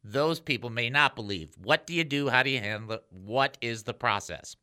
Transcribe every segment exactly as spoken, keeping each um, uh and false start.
those people may not believe. What do you do? How do you handle it? What is the process?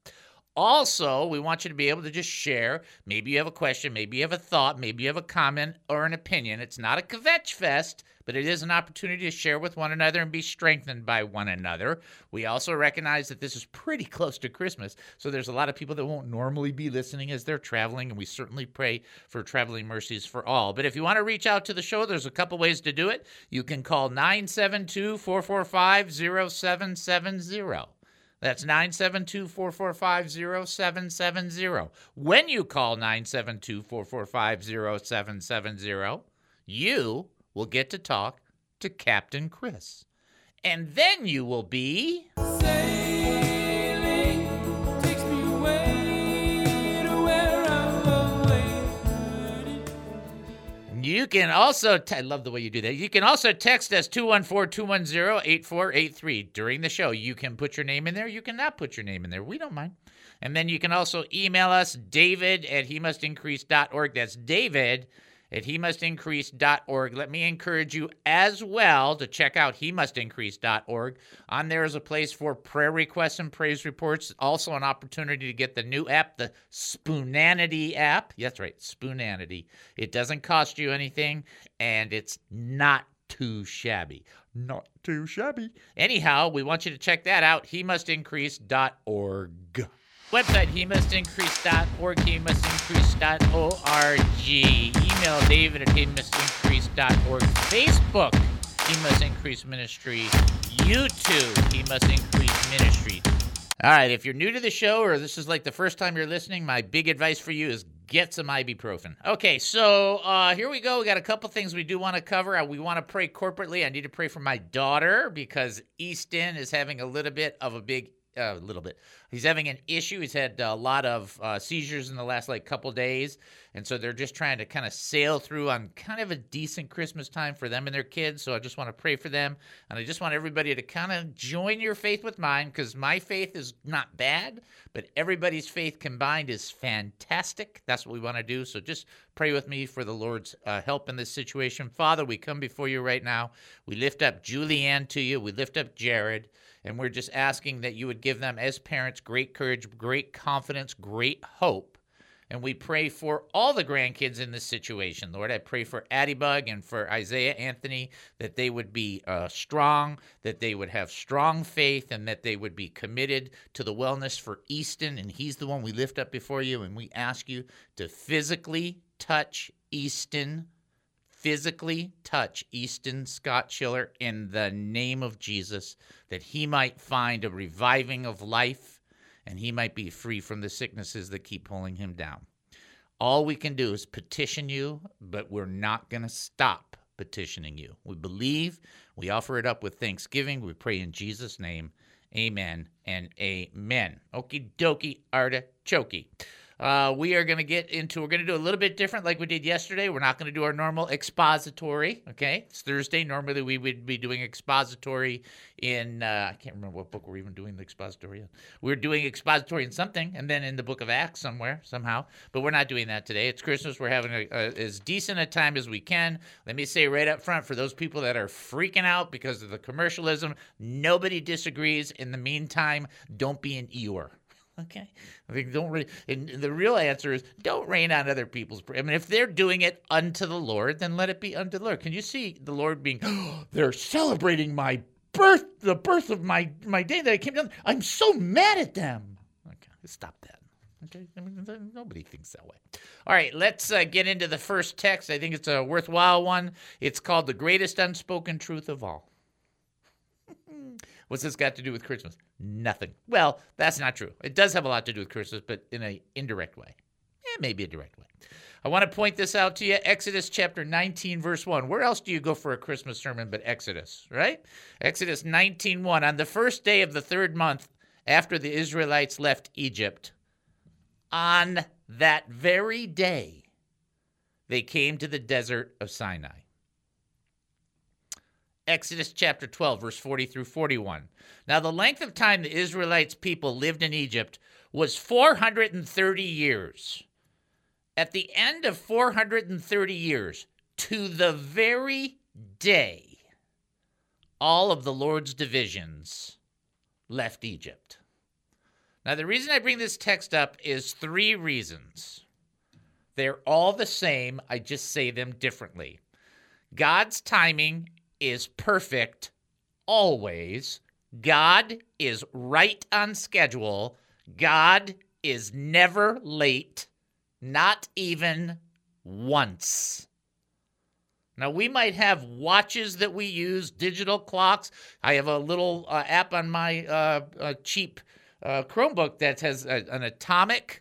Also, we want you to be able to just share. Maybe you have a question, maybe you have a thought, maybe you have a comment or an opinion. It's not a kvetch fest, but it is an opportunity to share with one another and be strengthened by one another. We also recognize that this is pretty close to Christmas, so there's a lot of people that won't normally be listening as they're traveling, and we certainly pray for traveling mercies for all. But if you want to reach out to the show, there's a couple ways to do it. You can call nine seven two, four four five, zero seven seven zero. That's nine seven two, four four five, zero seven seven zero. When you call nine seven two, four four five, zero seven seven zero, you will get to talk to Captain Chris. And then you will be... Sailing takes me away to where I'm going. You can also... T- I love the way you do that. You can also text us two one four, two one zero, eight four eight three during the show. You can put your name in there. You cannot put your name in there. We don't mind. And then you can also email us, David at he must increase dot org. That's David at he must increase dot org. Let me encourage you as well to check out he must increase dot org. On there is a place for prayer requests and praise reports. Also an opportunity to get the new app, the Spoonanity app. That's right, Spoonanity. It doesn't cost you anything, and it's not too shabby. Not too shabby. Anyhow, we want you to check that out, he must increase dot org. Website, he must increase dot org, he must increase dot org. Email David at he must increase dot org. Facebook, He Must Increase Ministry. YouTube, He Must Increase Ministry. All right, if you're new to the show or this is like the first time you're listening, my big advice for you is get some ibuprofen. Okay, so uh, here we go. We got a couple things we do want to cover. We want to pray corporately. I need to pray for my daughter because Easton is having a little bit of a big A uh, little bit. He's having an issue. He's had a lot of uh, seizures in the last like couple days, and so they're just trying to kind of sail through on kind of a decent Christmas time for them and their kids. So I just want to pray for them, and I just want everybody to kind of join your faith with mine, because my faith is not bad, but everybody's faith combined is fantastic. That's what we want to do. So just pray with me for the Lord's uh, help in this situation. Father, we come before you right now. We lift up Julianne to you. We lift up Jared. And we're just asking that you would give them, as parents, great courage, great confidence, great hope. And we pray for all the grandkids in this situation, Lord. I pray for Addie Bug and for Isaiah Anthony, that they would be uh, strong, that they would have strong faith, and that they would be committed to the wellness for Easton. And he's the one we lift up before you, and we ask you to physically touch Easton, physically touch Easton Scott Schiller in the name of Jesus, that he might find a reviving of life, and he might be free from the sicknesses that keep pulling him down. All we can do is petition you, but we're not going to stop petitioning you. We believe. We offer it up with thanksgiving. We pray in Jesus' name. Amen and amen. Okie dokie, artichokey. Uh, we are going to get into, we're going to do a little bit different like we did yesterday. We're not going to do our normal expository, okay? It's Thursday. Normally we would be doing expository in, uh, I can't remember what book we're even doing the expository in. We're doing expository in something, and then in the book of Acts somewhere, somehow. But we're not doing that today. It's Christmas. We're having a, a, as decent a time as we can. Let me say right up front, for those people that are freaking out because of the commercialism, nobody disagrees. In the meantime, don't be an Eeyore. Okay, I think don't. Re- and the real answer is don't rain on other people's. Pra- I mean, if they're doing it unto the Lord, then let it be unto the Lord. Can you see the Lord being? Oh, they're celebrating my birth, the birth of my my day that I came down. I'm so mad at them. Okay, stop that. Okay, I mean, nobody thinks that way. All right, let's uh, get into the first text. I think it's a worthwhile one. It's called "The Greatest Unspoken Truth of All." What's this got to do with Christmas? Nothing. Well, that's not true. It does have a lot to do with Christmas, but in an indirect way. Yeah, maybe a direct way. I want to point this out to you. Exodus chapter nineteen, verse one. Where else do you go for a Christmas sermon but Exodus, right? Exodus nineteen one. On the first day of the third month after the Israelites left Egypt, on that very day, they came to the desert of Sinai. Exodus chapter twelve, verse forty through forty-one. Now, the length of time the Israelites' people lived in Egypt was four hundred thirty years. At the end of four hundred thirty years, to the very day, all of the Lord's divisions left Egypt. Now, the reason I bring this text up is three reasons. They're all the same. I just say them differently. God's timing is perfect always. God is right on schedule. God is never late, not even once. Now, we might have watches that we use, digital clocks. I have a little uh, app on my uh, uh, cheap uh, Chromebook that has a, an atomic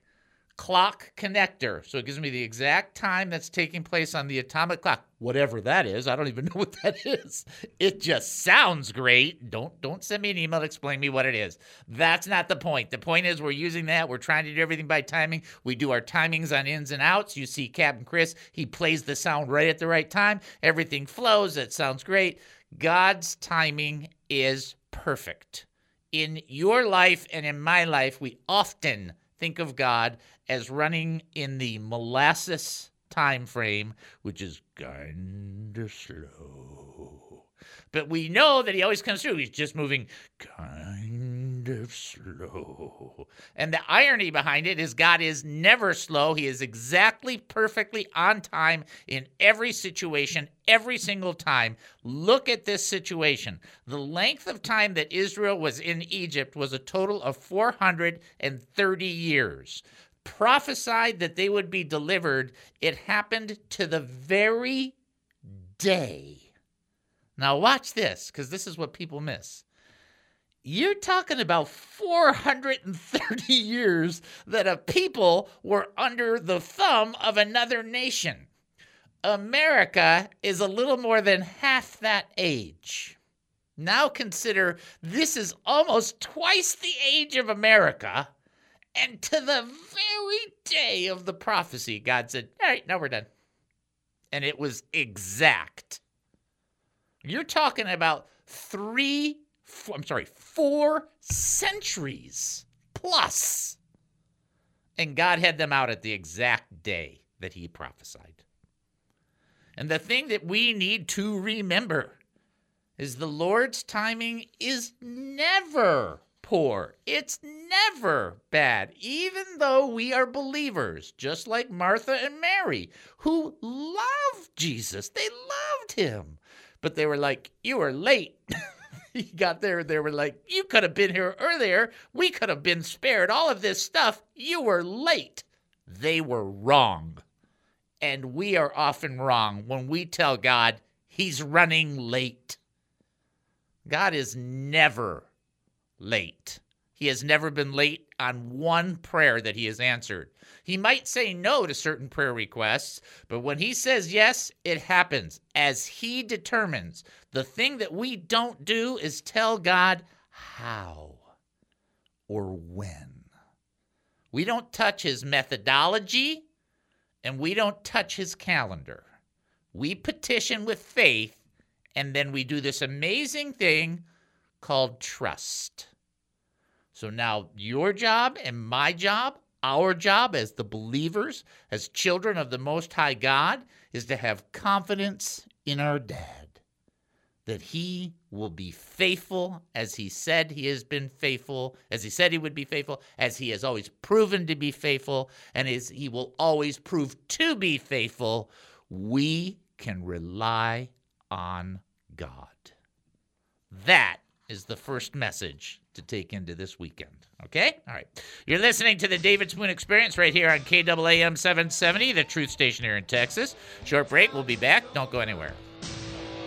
clock connector. So it gives me the exact time that's taking place on the atomic clock, whatever that is. I don't even know what that is. It just sounds great. Don't don't send me an email to explain me what it is. That's not the point. The point is we're using that. We're trying to do everything by timing. We do our timings on ins and outs. You see Captain Chris, he plays the sound right at the right time. Everything flows. That sounds great. God's timing is perfect. In your life and in my life, we often think of God as running in the molasses time frame, which is kind of slow. But we know that he always comes through. He's just moving kind of slow. And the irony behind it is God is never slow. He is exactly perfectly on time in every situation, every single time. Look at this situation. The length of time that Israel was in Egypt was a total of four hundred thirty years. Prophesied that they would be delivered. It happened to the very day. Now watch this, because this is what people miss. You're talking about four hundred thirty years that a people were under the thumb of another nation. America is a little more than half that age. Now consider this is almost twice the age of America, and to the very day of the prophecy, God said, all right, now we're done. And it was exact. You're talking about three, four, I'm sorry, four centuries plus. And God had them out at the exact day that he prophesied. And the thing that we need to remember is the Lord's timing is never poor. It's never bad, even though we are believers, just like Martha and Mary, who loved Jesus. They loved him. But they were like, you were late. He got there, they were like, you could have been here earlier. We could have been spared all of this stuff. You were late. They were wrong. And we are often wrong when we tell God he's running late. God is never late. He has never been late on one prayer that he has answered. He might say no to certain prayer requests, but when he says yes, it happens as he determines. The thing that we don't do is tell God how or when. We don't touch his methodology, and we don't touch his calendar. We petition with faith, and then we do this amazing thing called trust. So now your job and my job, our job as the believers, as children of the Most High God, is to have confidence in our dad that he will be faithful as he said he has been faithful, as he said he would be faithful, as he has always proven to be faithful, and as he will always prove to be faithful. We can rely on God. That is the first message to take into this weekend, okay? All right. You're listening to the David Spoon Experience right here on K A A M seven seventy, the Truth Station here in Texas. Short break. We'll be back. Don't go anywhere.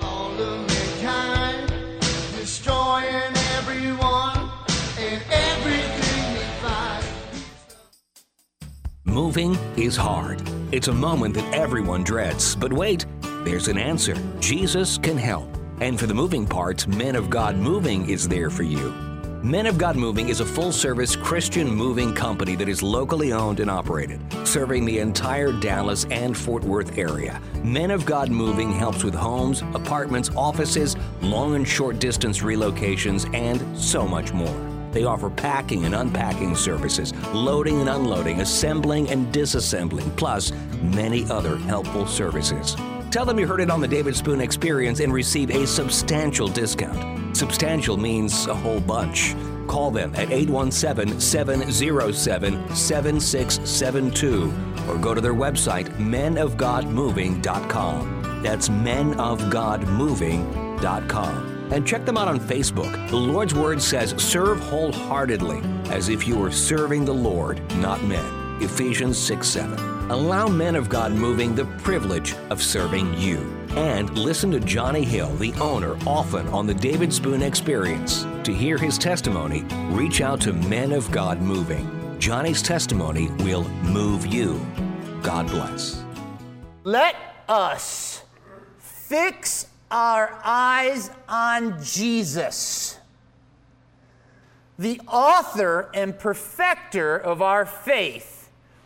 All of mankind, destroying everyone and everything they find. Moving is hard. It's a moment that everyone dreads. But wait, there's an answer. Jesus can help. And for the moving parts, Men of God Moving is there for you. Men of God Moving is a full-service Christian moving company that is locally owned and operated, serving the entire Dallas and Fort Worth area. Men of God Moving helps with homes, apartments, offices, long and short distance relocations, and so much more. They offer packing and unpacking services, loading and unloading, assembling and disassembling, plus many other helpful services. Tell them you heard it on the David Spoon Experience and receive a substantial discount. Substantial means a whole bunch. Call them at eight one seven, seven zero seven, seven six seven two or go to their website, men of god moving dot com. That's men of god moving dot com. And check them out on Facebook. The Lord's Word says, serve wholeheartedly as if you were serving the Lord, not men. Ephesians six seven. Allow Men of God Moving the privilege of serving you. And listen to Johnny Hill, the owner, often on the David Spoon Experience. To hear his testimony, reach out to Men of God Moving. Johnny's testimony will move you. God bless. Let us fix our eyes on Jesus, the author and perfecter of our faith,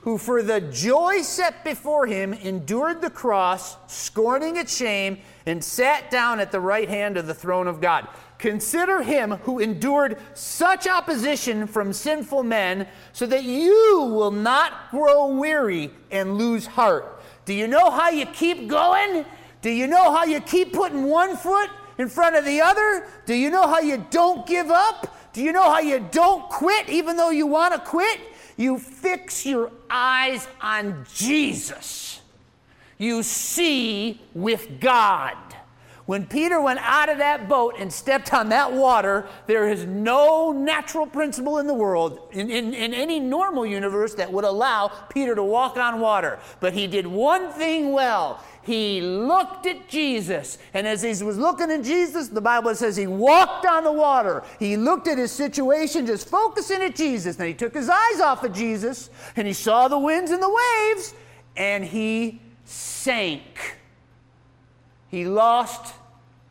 who for the joy set before him endured the cross, scorning its shame, and sat down at the right hand of the throne of God. Consider him who endured such opposition from sinful men, so that you will not grow weary and lose heart. Do you know how you keep going? Do you know how you keep putting one foot in front of the other? Do you know how you don't give up? Do you know how you don't quit even though you want to quit? You fix your eyes on Jesus. You see with God. When Peter went out of that boat and stepped on that water, there is no natural principle in the world, in, in, in any normal universe, that would allow Peter to walk on water. But he did one thing well. He looked at Jesus, and as he was looking at Jesus, the Bible says he walked on the water. He looked at his situation, just focusing at Jesus, and he took his eyes off of Jesus, and he saw the winds and the waves, and he sank. He lost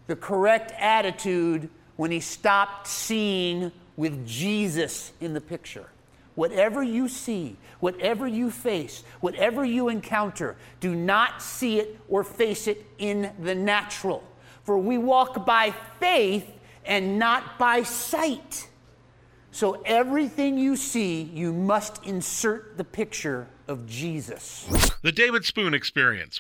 the correct attitude when he stopped seeing with Jesus in the picture. Whatever you see, whatever you face, whatever you encounter, do not see it or face it in the natural. For we walk by faith and not by sight. So everything you see, you must insert the picture of Jesus. The David Spoon Experience.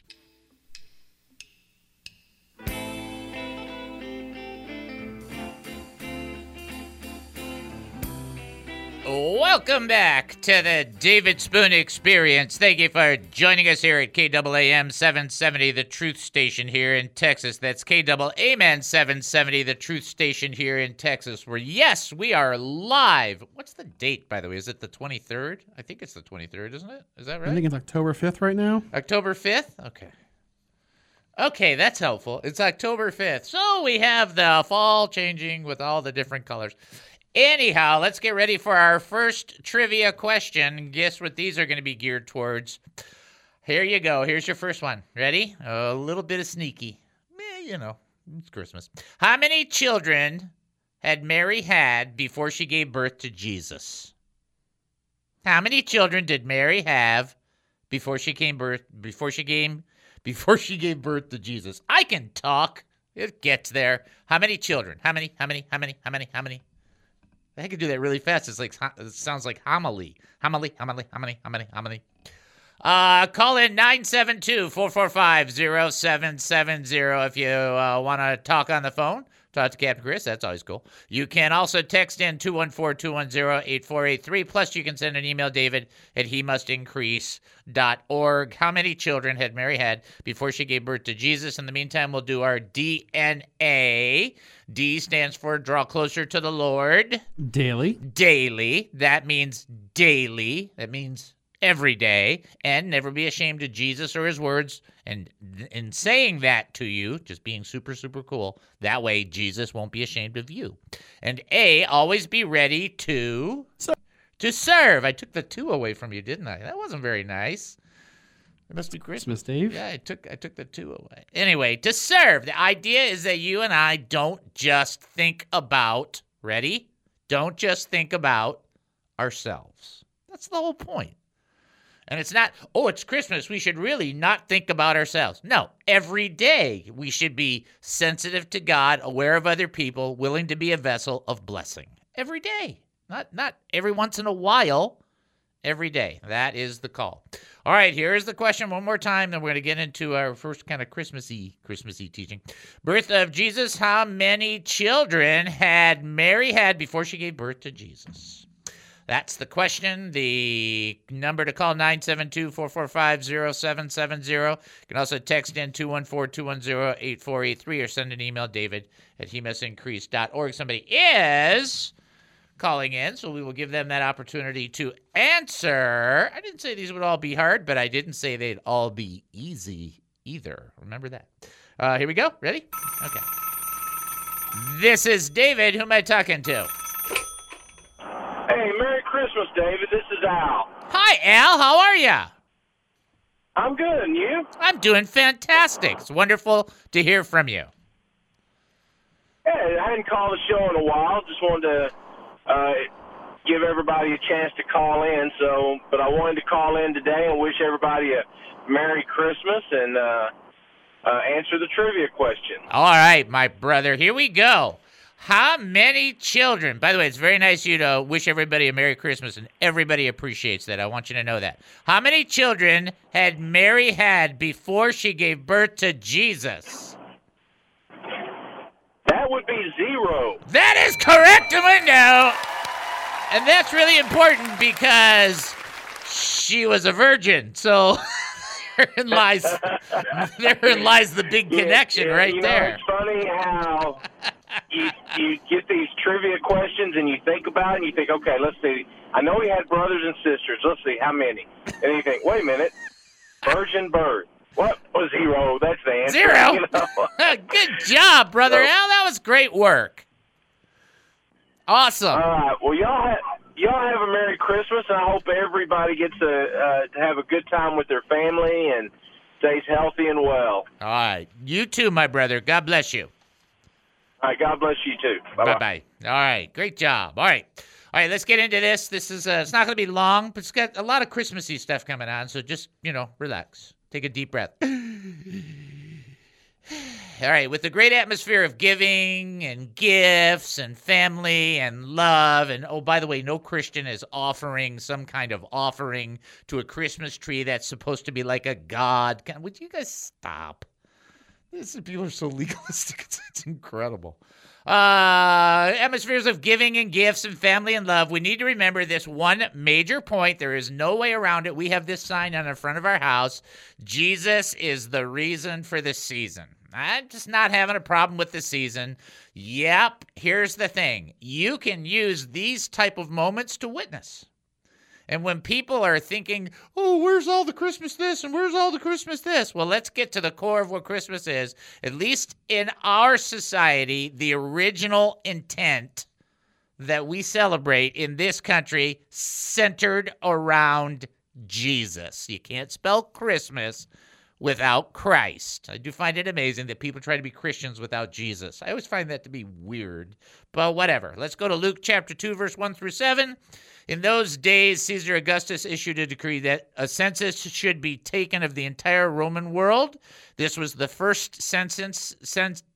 Welcome back to the David Spoon Experience. Thank you for joining us here at K A A M seven seventy, the Truth Station here in Texas. That's K A A M seven seventy, the Truth Station here in Texas, where, yes, we are live. What's the date, by the way? Is it the twenty-third? I think it's the twenty-third, isn't it? Is that right? I think it's October fifth right now. October fifth? Okay. Okay, that's helpful. It's October fifth. So we have the fall changing with all the different colors. Anyhow, let's get ready for our first trivia question. Guess what these are going to be geared towards. Here you go. Here's your first one. Ready? A little bit of sneaky. Eh, you know, it's Christmas. How many children had Mary had before she gave birth to Jesus? How many children did Mary have before she gave birth before she gave before she gave birth to Jesus? I can talk. It gets there. How many children? How many? How many? How many? How many? How many? I could do that really fast. It's like it sounds like homily. Homily, homily, homily, homily, homily. Uh, call in nine seven two, four four five, zero seven seven zero if you uh, want to talk on the phone. Talk to Captain Chris. That's always cool. You can also text in two one four, two one zero, eight four eight three. Plus, you can send an email, David, at he must increase dot org. How many children had Mary had before she gave birth to Jesus? In the meantime, we'll do our D N A. D stands for draw closer to the Lord. Daily. Daily. That means daily. That means every day. And never be ashamed of Jesus or his words. And in saying that to you, just being super, super cool, that way Jesus won't be ashamed of you. And A, always be ready to serve. to serve. I took the two away from you, didn't I? That wasn't very nice. It must be Christmas, Dave. Yeah, I took I took the two away. Anyway, to serve. The idea is that you and I don't just think about, ready? Don't just think about ourselves. That's the whole point. And it's not, oh, it's Christmas. We should really not think about ourselves. No, every day we should be sensitive to God, aware of other people, willing to be a vessel of blessing. Every day. Not not every once in a while. Every day. That is the call. All right, here is the question one more time. Then we're going to get into our first kind of Christmassy, Christmassy teaching. Birth of Jesus. How many children had Mary had before she gave birth to Jesus? That's the question. The number to call, nine seven two, four four five, zero seven seven zero. You can also text in two one four, two one zero, eight four eight three or send an email, David at he must increase dot org. Somebody is calling in, so we will give them that opportunity to answer. I didn't say these would all be hard, but I didn't say they'd all be easy either. Remember that. Uh, here we go. Ready? Okay. This is David. Who am I talking to? Hey, Merry Christmas, David. This is Al. Hi, Al. How are you? I'm good, and you? I'm doing fantastic. It's wonderful to hear from you. Hey, I hadn't called the show in a while. Just wanted to uh, give everybody a chance to call in. So, but I wanted to call in today and wish everybody a Merry Christmas and uh, uh, answer the trivia question. All right, my brother. Here we go. How many children? By the way, it's very nice of you to wish everybody a Merry Christmas, and everybody appreciates that. I want you to know that. How many children had Mary had before she gave birth to Jesus? That would be zero. That is correct, Mundo. And that's really important because she was a virgin, so... Therein lies, therein lies the big connection yeah, yeah, right you know, there. It's funny how you, you get these trivia questions and you think about it and you think, okay, let's see. I know he had brothers and sisters. Let's see how many. And you think, wait a minute, virgin birth. What? Oh, zero. That's the answer. Zero. You know? Good job, brother so, Al. That was great work. Awesome. All right. Well, y'all have... Y'all have a Merry Christmas, and I hope everybody gets to uh, have a good time with their family and stays healthy and well. All right. You too, my brother. God bless you. All right, God bless you too. Bye-bye. Bye-bye. All right, great job. All right. All right, let's get into this. This is uh, it's not going to be long, but it's got a lot of Christmassy stuff coming on, so just, you know, relax. Take a deep breath. All right, with the great atmosphere of giving and gifts and family and love, and oh, by the way, no Christian is offering some kind of offering to a Christmas tree that's supposed to be like a god. Would you guys stop? This is, people are so legalistic. It's, it's incredible. Uh, atmospheres of giving and gifts and family and love. We need to remember this one major point. There is no way around it. We have this sign on the front of our house. Jesus is the reason for the season. I'm just not having a problem with the season. Yep. Here's the thing. You can use these type of moments to witness. And when people are thinking, oh, where's all the Christmas this and where's all the Christmas this? Well, let's get to the core of what Christmas is. At least in our society, the original intent that we celebrate in this country centered around Jesus. You can't spell Christmas without Christ. I do find it amazing that people try to be Christians without Jesus. I always find that to be weird, but whatever. Let's go to Luke chapter two, verse one through seven. In those days, Caesar Augustus issued a decree that a census should be taken of the entire Roman world. This was the first census, cens,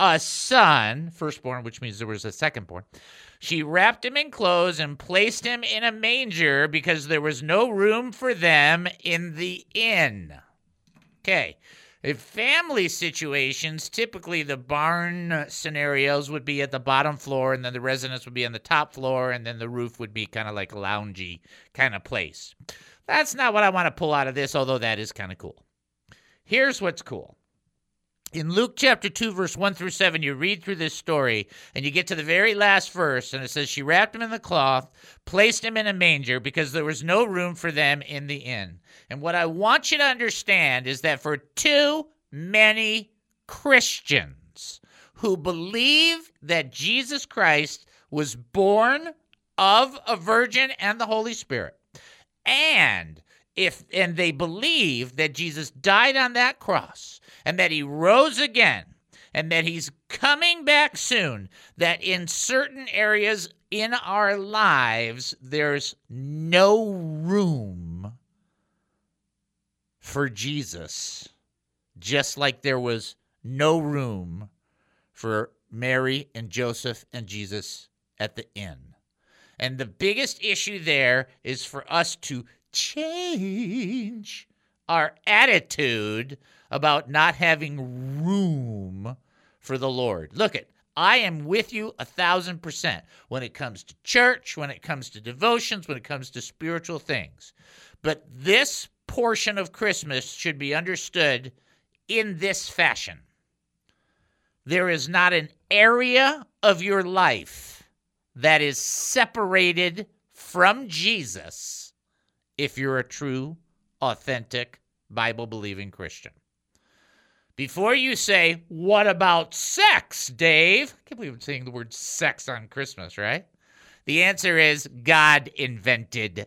a son, firstborn, which means there was a secondborn. She wrapped him in clothes and placed him in a manger because there was no room for them in the inn. Okay. In family situations, typically the barn scenarios would be at the bottom floor, and then the residence would be on the top floor, and then the roof would be kind of like a loungy kind of place. That's not what I want to pull out of this, although that is kind of cool. Here's what's cool. In Luke chapter two, verse one through seven, you read through this story, and you get to the very last verse, and it says, she wrapped him in the cloth, placed him in a manger, because there was no room for them in the inn. And what I want you to understand is that for too many Christians who believe that Jesus Christ was born of a virgin and the Holy Spirit, and if and they believe that Jesus died on that cross, and that he rose again, and that he's coming back soon, that in certain areas in our lives, there's no room for Jesus, just like there was no room for Mary and Joseph and Jesus at the inn. And the biggest issue there is for us to change our attitude about not having room for the Lord. Look it, I am with you a thousand percent when it comes to church, when it comes to devotions, when it comes to spiritual things. But this portion of Christmas should be understood in this fashion. There is not an area of your life that is separated from Jesus if you're a true, authentic, Bible-believing Christian. Before you say, what about sex, Dave? I can't believe I'm saying the word sex on Christmas, right? The answer is God invented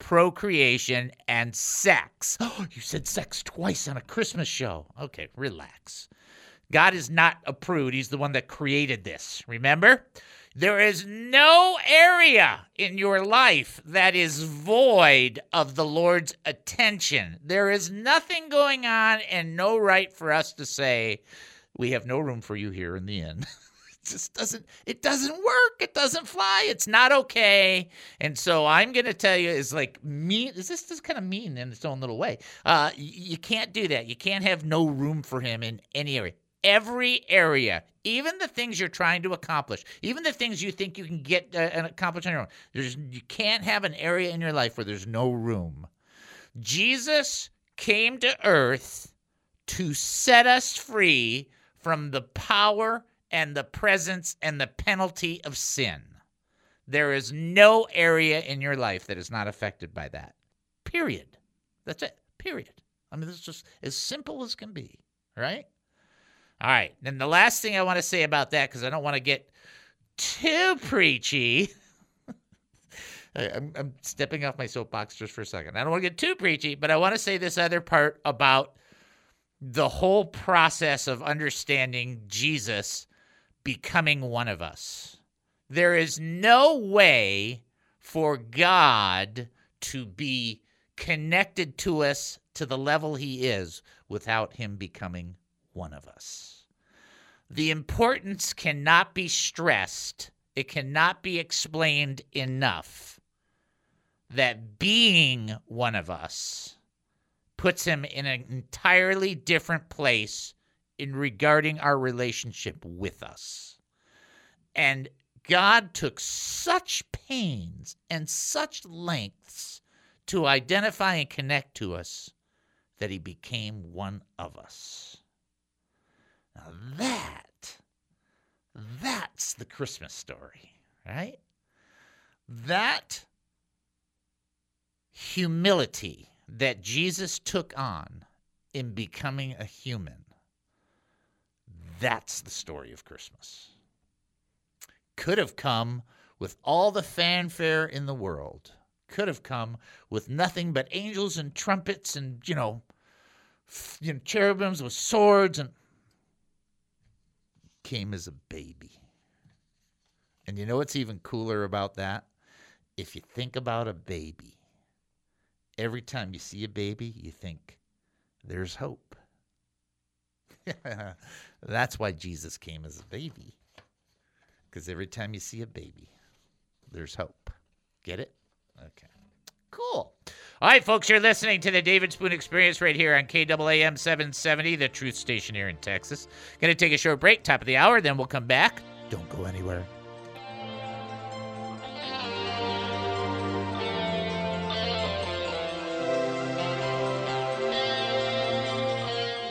procreation and sex. Oh, you said sex twice on a Christmas show. Okay, relax. God is not a prude. He's the one that created this. Remember? There is no area in your life that is void of the Lord's attention. There is nothing going on and no right for us to say, we have no room for you here in the inn. It just doesn't, it doesn't work. It doesn't fly. It's not okay. And so I'm going to tell you, it's like mean, is this is kind of mean in its own little way. Uh, you can't do that. You can't have no room for him in any area. Every area, even the things you're trying to accomplish, even the things you think you can get uh, and accomplish on your own, there's, you can't have an area in your life where there's no room. Jesus came to earth to set us free from the power and the presence and the penalty of sin. There is no area in your life that is not affected by that. Period. That's it. Period. I mean, this is just as simple as can be, right? All right. Then the last thing I want to say about that, because I don't want to get too preachy. I'm, I'm stepping off my soapbox just for a second. I don't want to get too preachy, but I want to say this other part about the whole process of understanding Jesus becoming one of us. There is no way for God to be connected to us to the level he is without him becoming one of us. The importance cannot be stressed. It cannot be explained enough that being one of us puts him in an entirely different place in regarding our relationship with us. And God took such pains and such lengths to identify and connect to us that he became one of us. Now that, that's the Christmas story, right? That humility that Jesus took on in becoming a human, that's the story of Christmas. Could have come with all the fanfare in the world. Could have come with nothing but angels and trumpets and, you know, you know cherubims with swords, and came as a baby. And you know what's even cooler about that? If you think about a baby, every time you see a baby, you think, there's hope. That's why Jesus came as a baby. Because every time you see a baby, there's hope. Get it? Okay. Cool. All right, folks, you're listening to the David Spoon Experience right here on K A A M seven seventy, the Truth Station here in Texas. Going to take a short break, top of the hour, then we'll come back. Don't go anywhere.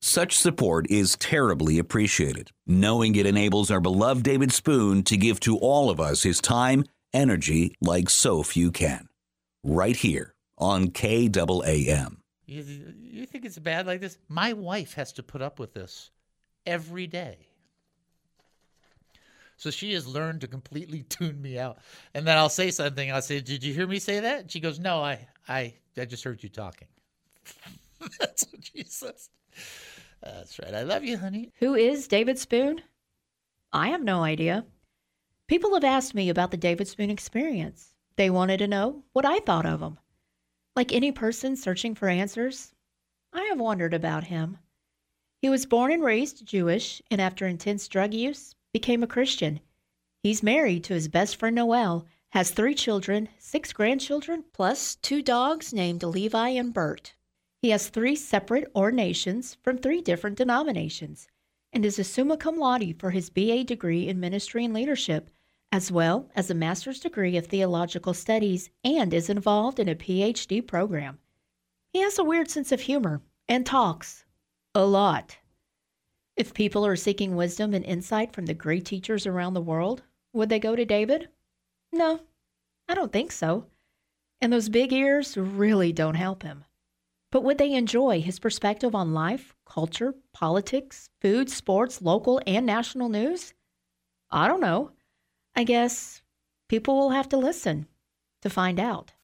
Such support is terribly appreciated, knowing it enables our beloved David Spoon to give to all of us his time, energy, like so few can. Right here on K A A M. You, you think it's bad like this? My wife has to put up with this every day. So she has learned to completely tune me out. And then I'll say something. I'll say, did you hear me say that? And she goes, no, I, I, I just heard you talking. That's what she says. That's right. I love you, honey. Who is David Spoon? I have no idea. People have asked me about the David Spoon Experience. They wanted to know what I thought of him. Like any person searching for answers, I have wondered about him. He was born and raised Jewish, and after intense drug use, became a Christian. He's married to his best friend, Noel, has three children, six grandchildren, plus two dogs named Levi and Bert. He has three separate ordinations from three different denominations, and is a summa cum laude for his B A degree in ministry and leadership, as well as a master's degree of theological studies, and is involved in a P H D program. He has a weird sense of humor and talks a lot. If people are seeking wisdom and insight from the great teachers around the world, would they go to David? No, I don't think so. And those big ears really don't help him. But would they enjoy his perspective on life, culture, politics, food, sports, local and national news? I don't know. I guess people will have to listen to find out.